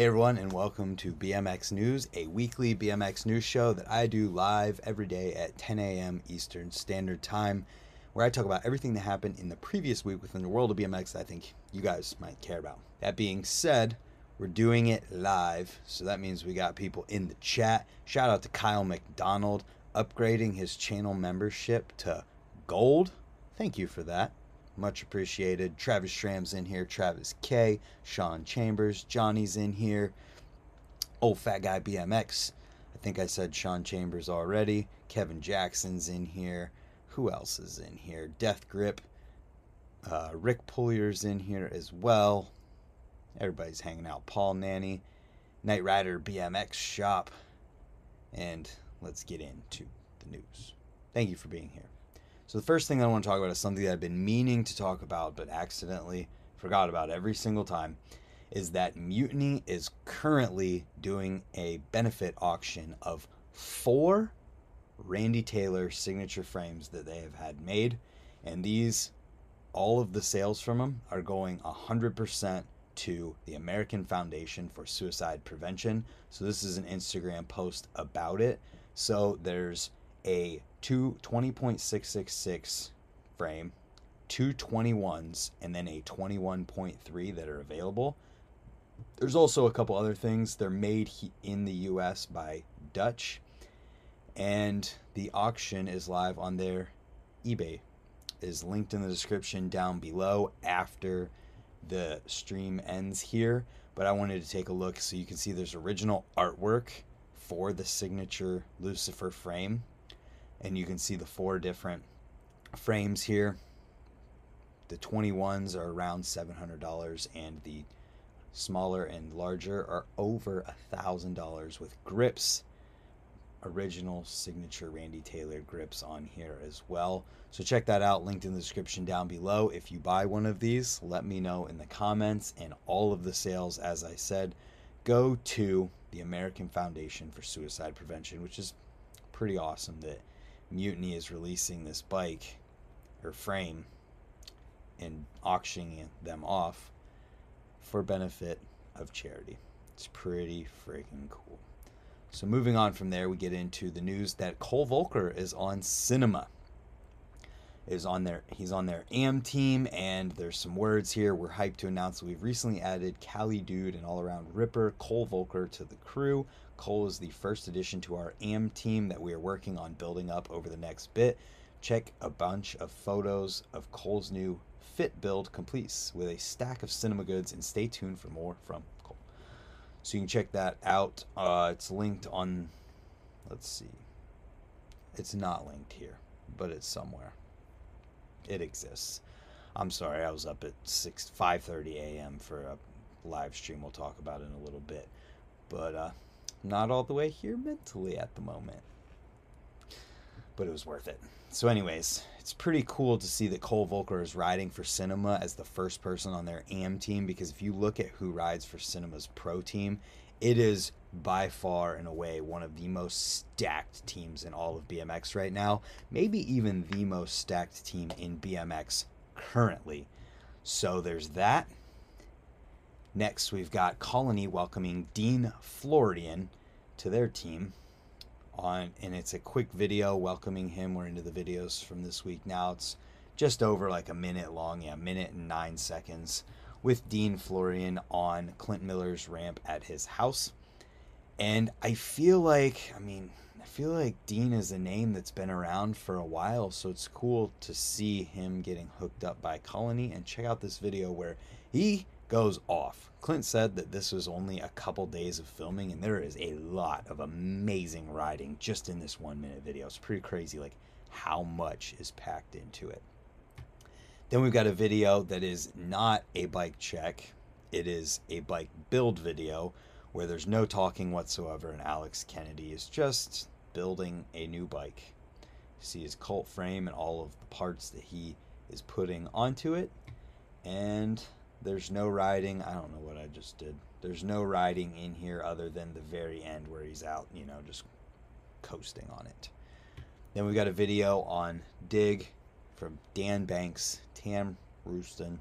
Hey everyone, and welcome to BMX News, a weekly BMX news show that I do live every day at 10 a.m. Eastern Standard Time, where I talk about everything that happened in the previous week within the world of BMX that I think you guys might care about. That being said, we're doing it live, so that means we got people in the chat. Shout out to Kyle McDonald, upgrading his channel membership to gold. Thank you for that. Much appreciated. Travis Shram's in here. Travis K. Sean Chambers. Johnny's in here. Old Fat Guy BMX. I think I said Sean Chambers already. Kevin Jackson's in here. Who else is in here? Death Grip. Rick Pullier's in here as well. Everybody's hanging out. Paul Nanny. Knight Rider BMX Shop. And let's get into the news. Thank you for being here. So the first thing I want to talk about is something that I've been meaning to talk about but accidentally forgot about every single time, is that Mutiny is currently doing a benefit auction of 4 Randy Taylor signature frames that they have had made, and these, all of the sales from them are going 100% to the American Foundation for Suicide Prevention. So this is an Instagram post about it. So there's a 220.666 frame, 2 21s, and then a 21.3 that are available. There's also a couple other things. They're made in the US by Dutch, and the auction is live on their eBay. It is linked in the description down below after the stream ends here, but I wanted to take a look so you can see there's original artwork for the signature Lucifer frame. And you can see the 4 different frames here. The 21s are around $700, and the smaller and larger are over $1,000 with grips. Original signature Randy Taylor grips on here as well. So check that out, linked in the description down below. If you buy one of these, let me know in the comments. And all of the sales, as I said, go to the American Foundation for Suicide Prevention, which is pretty awesome that Mutiny is releasing this bike or frame and auctioning them off for benefit of charity. It's pretty freaking cool. So moving on from there, we get into the news that Kole Voelker is on Cinema. He's on their AM team, and there's some words here. We're hyped to announce that we've recently added Cali Dude and all-around ripper Kole Voelker to the crew. Kole is the first addition to our AM team that we are working on building up over the next bit. Check a bunch of photos of Kole's new fit build, complete with a stack of cinema goods, and stay tuned for more from Kole. So you can check that out. It's linked on, let's see. It's not linked here, but it's somewhere. It exists. I'm sorry, I was up at 5:30 a.m. for a live stream we'll talk about in a little bit. But not all the way here mentally at the moment. But it was worth it. So anyways, it's pretty cool to see that Kole Voelker is riding for Cinema as the first person on their AM team, because if you look at who rides for Cinema's pro team, it is by far and away one of the most stacked teams in all of BMX right now. Maybe even the most stacked team in BMX currently. So there's that. Next, we've got Colony welcoming Dean Florian to their team. And it's a quick video welcoming him. We're into the videos from this week now. It's just over like a minute long. Yeah, a minute and 9 seconds. With Dean Florian on Clint Miller's ramp at his house. And I feel like Dean is a name that's been around for a while, so it's cool to see him getting hooked up by Colony. And check out this video where he goes off. Clint said that this was only a couple days of filming, and there is a lot of amazing riding just in this 1 minute video. It's pretty crazy like how much is packed into it. Then we've got a video that is not a bike check. It is a bike build video where there's no talking whatsoever, and Alex Kennedy is just building a new bike. You see his cult frame and all of the parts that he is putting onto it. And there's no riding. I don't know what I just did. There's no riding in here other than the very end where he's out, you know, just coasting on it. Then we've got a video on Dig from Dan Banks, Tam Rooston,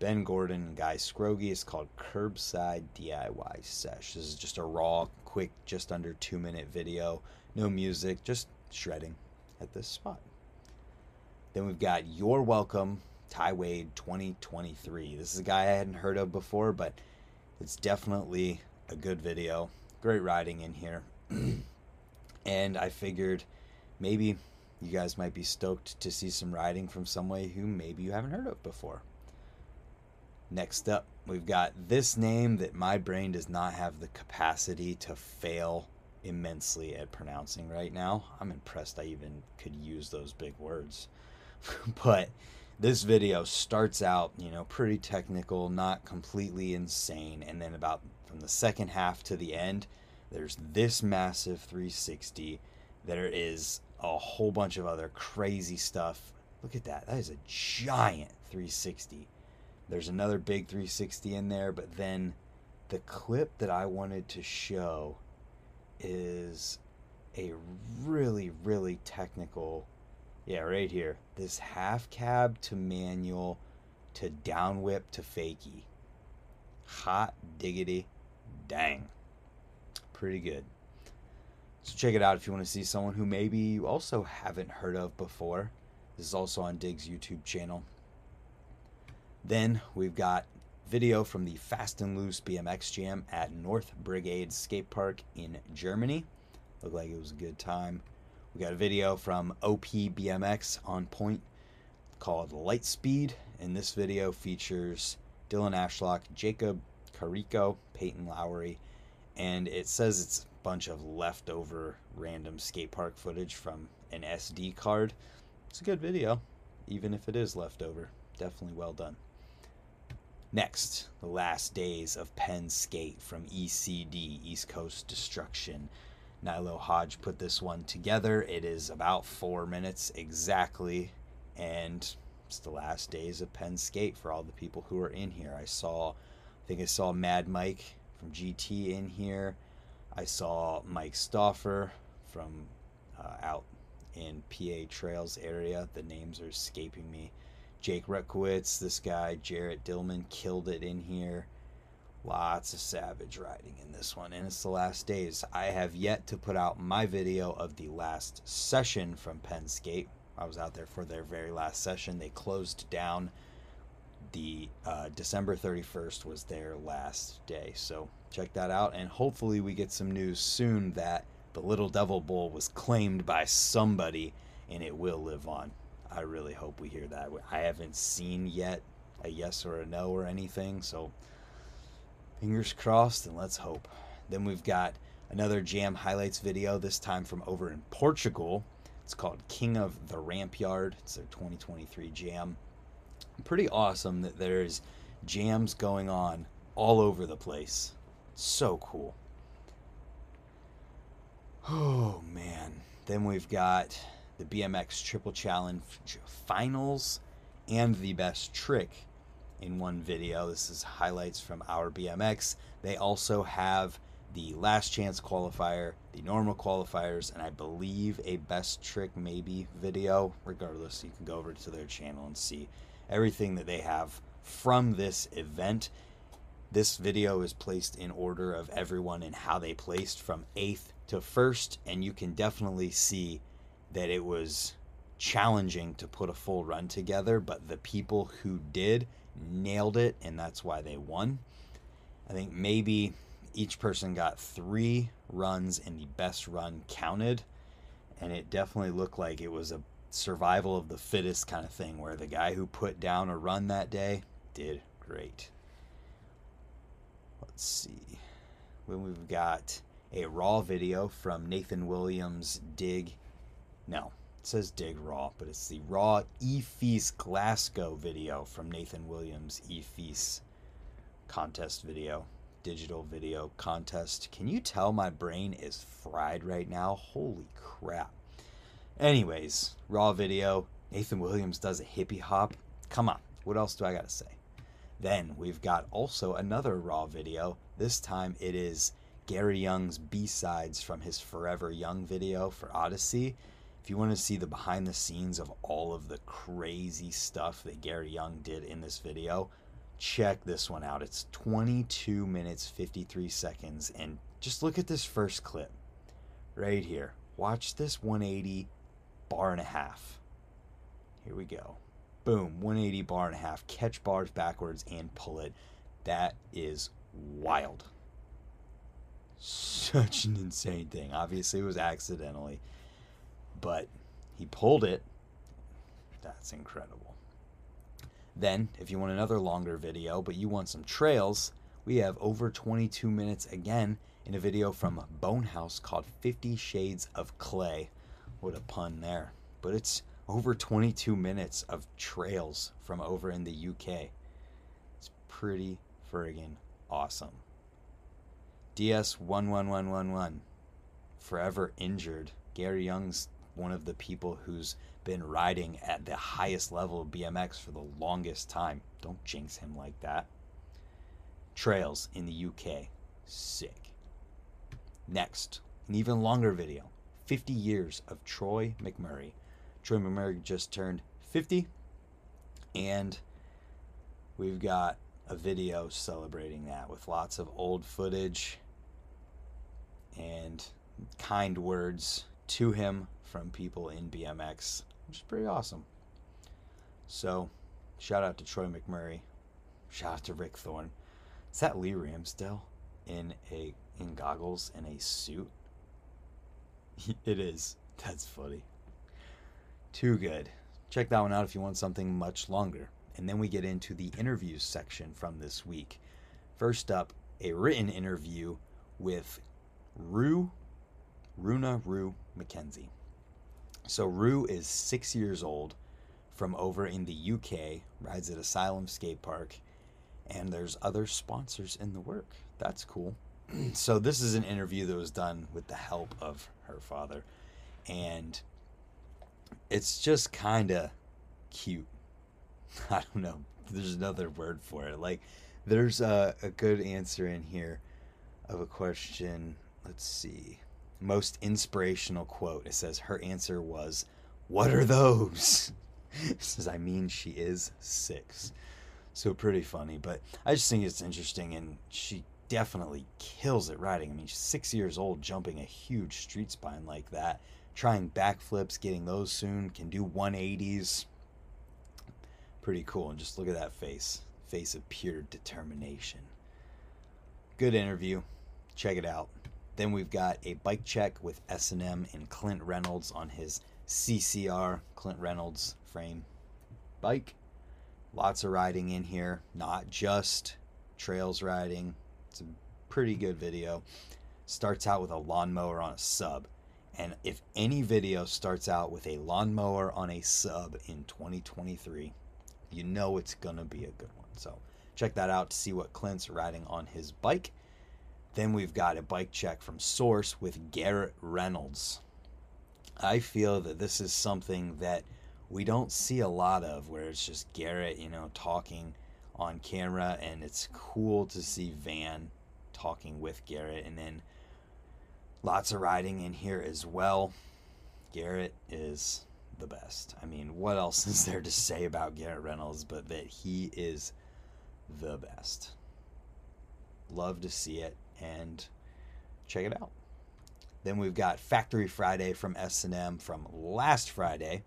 Ben Gordon and Guy Scrogey. It's called Curbside DIY Sesh. This is just a raw, quick, just under 2-minute video. No music, just shredding at this spot. Then we've got You're Welcome, Ty Wade 2023. This is a guy I hadn't heard of before, but it's definitely a good video. Great riding in here. And I figured maybe you guys might be stoked to see some riding from somebody who maybe you haven't heard of before. Next up, we've got this name that my brain does not have the capacity to fail immensely at pronouncing right now. I'm impressed I even could use those big words. But this video starts out, you know, pretty technical, not completely insane. And then about from the second half to the end, there's this massive 360. There is a whole bunch of other crazy stuff. Look at that. That is a giant 360. There's another big 360 in there. But then the clip that I wanted to show is a really, really technical. Yeah, right here. This half cab to manual to down whip to fakie. Hot diggity dang. Pretty good. So check it out if you want to see someone who maybe you also haven't heard of before. This is also on Dig's YouTube channel. Then we've got video from the Fast and Loose BMX Jam at North Brigade Skate Park in Germany. Looked like it was a good time. We got a video from OP BMX on point called Lightspeed. And this video features Dylan Ashlock, Jacob Carrico, Peyton Lowry. And it says it's a bunch of leftover random skate park footage from an SD card. It's a good video, even if it is leftover. Definitely well done. Next, the last days of Penn Skate from ECD, East Coast Destruction. Nilo Hodge put this one together. It is about 4 minutes exactly, and it's the last days of Penn Skate for all the people who are in here. I think I saw Mad Mike from GT in here. I saw Mike Stauffer from out in PA Trails area. The names are escaping me. Jake Rekowitz, this guy, Jarrett Dillman killed it in here. Lots of savage riding in this one, and it's the last days. I have yet to put out my video of the last session from Penn Skate. I was out there for their very last session. They closed down. The December 31st was their last day, so check that out. And hopefully we get some news soon that the Little Devil Bowl was claimed by somebody, and it will live on. I really hope we hear that. I haven't seen yet a yes or a no or anything, so fingers crossed and let's hope. Then we've got another jam highlights video, this time from over in Portugal. It's called King of the Ramp Yard. It's their 2023 jam. Pretty awesome that there's jams going on all over the place. So cool. Oh man. Then we've got the BMX Triple Challenge Finals and the Best Trick in one video. This is highlights from Our BMX. They also have the Last Chance qualifier, the normal qualifiers, and I believe a Best Trick maybe video. Regardless, you can go over to their channel and see everything that they have from this event. This video is placed in order of everyone and how they placed from 8th to 1st, and you can definitely see that it was challenging to put a full run together, but the people who did nailed it, and that's why they won. I think maybe each person got 3 runs and the best run counted, and it definitely looked like it was a survival of the fittest kind of thing where the guy who put down a run that day did great. Let's see. Then we've got a raw video from Nathan Williams It says Dig Raw, but it's the Raw EFES Glasgow video from Nathan Williams EFES contest video, digital video contest. Can you tell my brain is fried right now? Holy crap. Anyways, raw video. Nathan Williams does a hippie hop. Come on. What else do I got to say? Then we've got also another raw video. This time it is Gary Young's B-sides from his Forever Young video for Odyssey. If you want to see the behind the scenes of all of the crazy stuff that Gary Young did in this video, check this one out. It's 22 minutes, 53 seconds. And just look at this first clip right here. Watch this 180 bar and a half. Here we go. Boom, 180 bar and a half. Catch bars backwards and pull it. That is wild. Such an insane thing. Obviously, it was accidentally, but he pulled it. That's incredible. Then, if you want another longer video, but you want some trails, we have over 22 minutes again in a video from Bonehouse called 50 Shades of Clay. What a pun there. But it's over 22 minutes of trails from over in the UK. It's pretty friggin' awesome. DS11111, forever injured. Gary Young's one of the people who's been riding at the highest level of BMX for the longest time. Don't jinx him like that. Trails in the UK. Sick. Next, an even longer video. 50 years of Troy McMurray. Troy McMurray just turned 50. And we've got a video celebrating that with lots of old footage and kind words to him from people in BMX, which is pretty awesome. So shout out to Troy McMurray, shout out to Rick Thorne. Is that Lee Ramsdale in goggles and a suit? It is. That's funny. Too good. Check that one out if you want something much longer. And then we get into the interviews section from this week. First up, a written interview with Rue McKenzie. So Rue is 6 years old, from over in the UK, rides at Asylum Skate Park, and there's other sponsors in the work. That's cool. So this is an interview that was done with the help of her father, and it's just kind of cute. I don't know. There's another word for it. Like, there's a good answer in here of a question. Let's see. Most inspirational quote. It says her answer was, "What are those?" It says, I mean, she is 6. So pretty funny. But I just think it's interesting. And she definitely kills it riding. I mean, she's 6 years old, jumping a huge street spine like that, trying backflips, getting those soon, can do 180s. Pretty cool. And just look at that face of pure determination. Good interview, check it out. Then we've got a bike check with S&M and Clint Reynolds on his CCR Clint Reynolds frame bike. Lots of riding in here, not just trails riding. It's a pretty good video. Starts out with a lawnmower on a sub. And if any video starts out with a lawnmower on a sub in 2023, you know it's going to be a good one. So check that out to see what Clint's riding on his bike. Then we've got a bike check from Source with Garrett Reynolds. I feel that this is something that we don't see a lot of, where it's just Garrett, you know, talking on camera, and it's cool to see Van talking with Garrett. And then lots of riding in here as well. Garrett is the best. I mean, what else is there to say about Garrett Reynolds but that he is the best? Love to see it, and check it out. Then we've got Factory Friday from S&M from last Friday.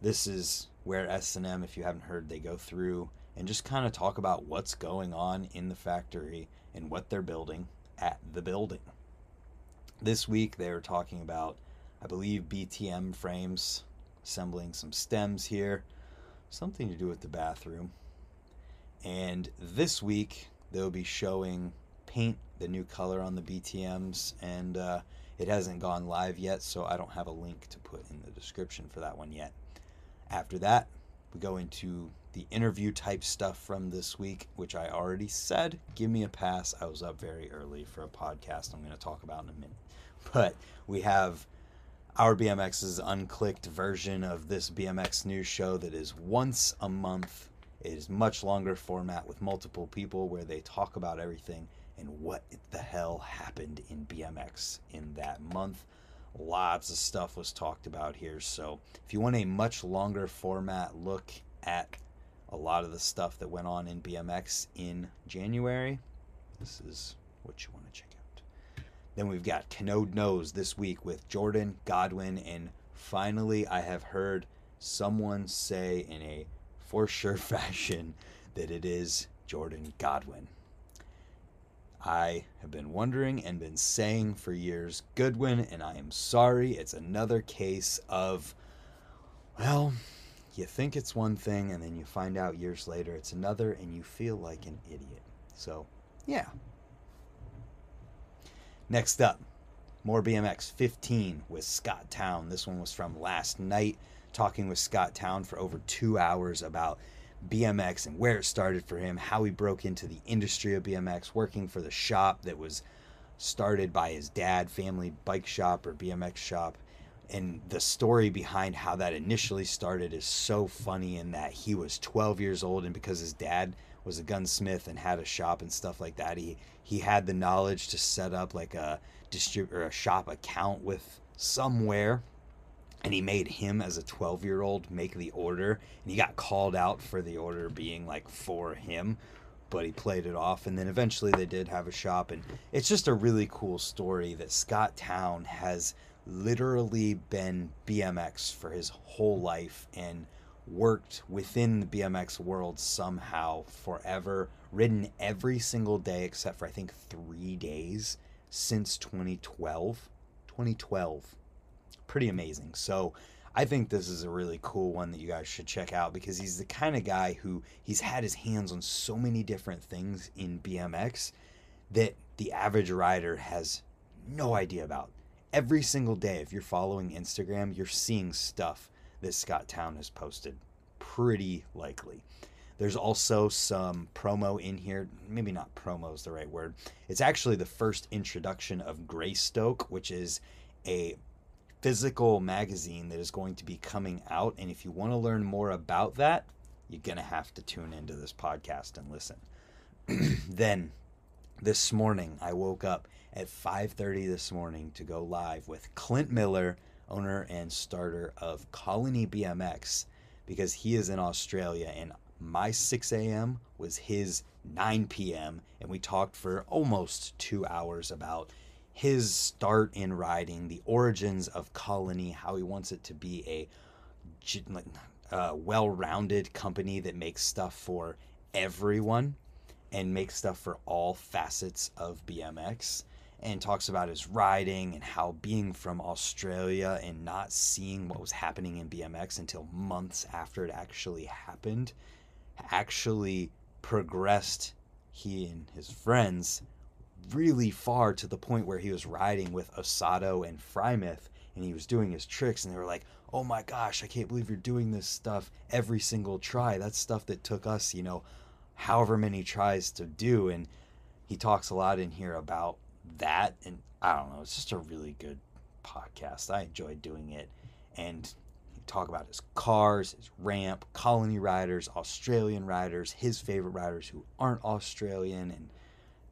This is where S&M, if you haven't heard, they go through and just kind of talk about what's going on in the factory and what they're building at the building. This week they were talking about, I believe, BTM frames, assembling some stems here, something to do with the bathroom. And this week they'll be showing paint, the new color on the BTMs, and it hasn't gone live yet, so I don't have a link to put in the description for that one yet. After that, we go into the interview type stuff from this week, which I already said, give me a pass. I was up very early for a podcast I'm going to talk about in a minute. But we have Our BMX's unclicked version of this BMX news show that is once a month. It is much longer format with multiple people where they talk about everything and what the hell happened in BMX in that month. Lots of stuff was talked about here. So if you want a much longer format look at a a lot of the stuff that went on in BMX in January. This is what you want to check out. Then we've got Knowed Knows this week with Jordan Godwin. And finally, I have heard someone say in a for sure fashion that it is Jordan Godwin. I have been wondering and been saying for years, Goodwin, and I am sorry. It's another case of, well, you think it's one thing and then you find out years later it's another and you feel like an idiot. So, yeah. Next up, more BMX 15 with Scott Towne. This one was from last night, talking with Scott Towne for over 2 hours about BMX and where it started for him, how he broke into the industry of BMX, working for the shop that was started by his dad, family bike shop or BMX shop, and the story behind how that initially started is so funny, in that he was 12 years old, and because his dad was a gunsmith and had a shop and stuff like that, he had the knowledge to set up like a distributor, a shop account with somewhere. And he made him, as a 12-year-old, make the order. And he got called out for the order being, like, for him. But he played it off. And then eventually they did have a shop. And it's just a really cool story that Scott Towne has literally been BMX for his whole life and worked within the BMX world somehow forever. Ridden every single day except for, I think, 3 days since 2012. 2012. Pretty amazing. So I think this is a really cool one that you guys should check out, because he's the kind of guy who, he's had his hands on so many different things in BMX that the average rider has no idea about. Every single day, if you're following Instagram, you're seeing stuff that Scott Towne has posted, pretty likely. There's also some promo in here. Maybe not promo is the right word. It's actually the first introduction of Greystoke, which is a physical magazine that is going to be coming out, and if you want to learn more about that, you're gonna have to tune into this podcast and listen. Then this morning I woke up at 5:30 this morning to go live with Clint Miller, owner and starter of Colony BMX, because he is in Australia, and my 6 a.m. was his 9 p.m. and we talked for almost 2 hours about his start in riding, the origins of Colony, how he wants it to be a well-rounded company that makes stuff for everyone and makes stuff for all facets of BMX, and talks about his riding and how being from Australia and not seeing what was happening in BMX until months after it actually happened, actually progressed he and his friends really far, to the point where he was riding with Osato and Frymouth, and he was doing his tricks, and they were like, oh my gosh, I can't believe you're doing this stuff every single try. That's stuff that took us, you know, however many tries to do. And he talks a lot in here about that, and I don't know, it's just a really good podcast. I enjoyed doing it. And he talk about his cars, his ramp, Colony riders, Australian riders, his favorite riders who aren't Australian, and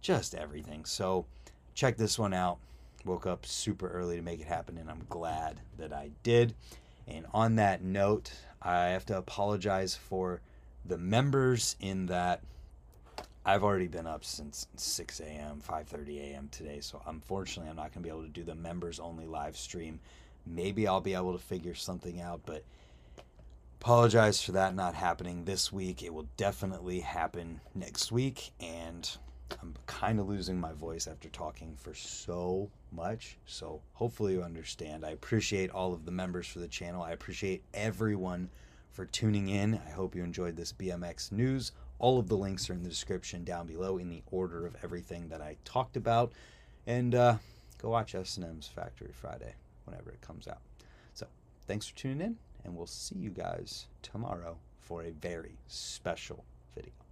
just everything. So check this one out. Woke up super early to make it happen, and I'm glad that I did. And on that note, I have to apologize for the members, in that I've already been up since 6 a.m., 5:30 a.m. today. So unfortunately, I'm not going to be able to do the members only live stream. Maybe I'll be able to figure something out, but apologize for that not happening this week. It will definitely happen next week. And I'm kind of losing my voice after talking for so much, so hopefully you understand. I appreciate all of the members for the channel. I appreciate everyone for tuning in. I hope you enjoyed this BMX news. All of the links are in the description down below in the order of everything that I talked about. And go watch S&M's Factory Friday whenever it comes out. So thanks for tuning in, and we'll see you guys tomorrow for a very special video.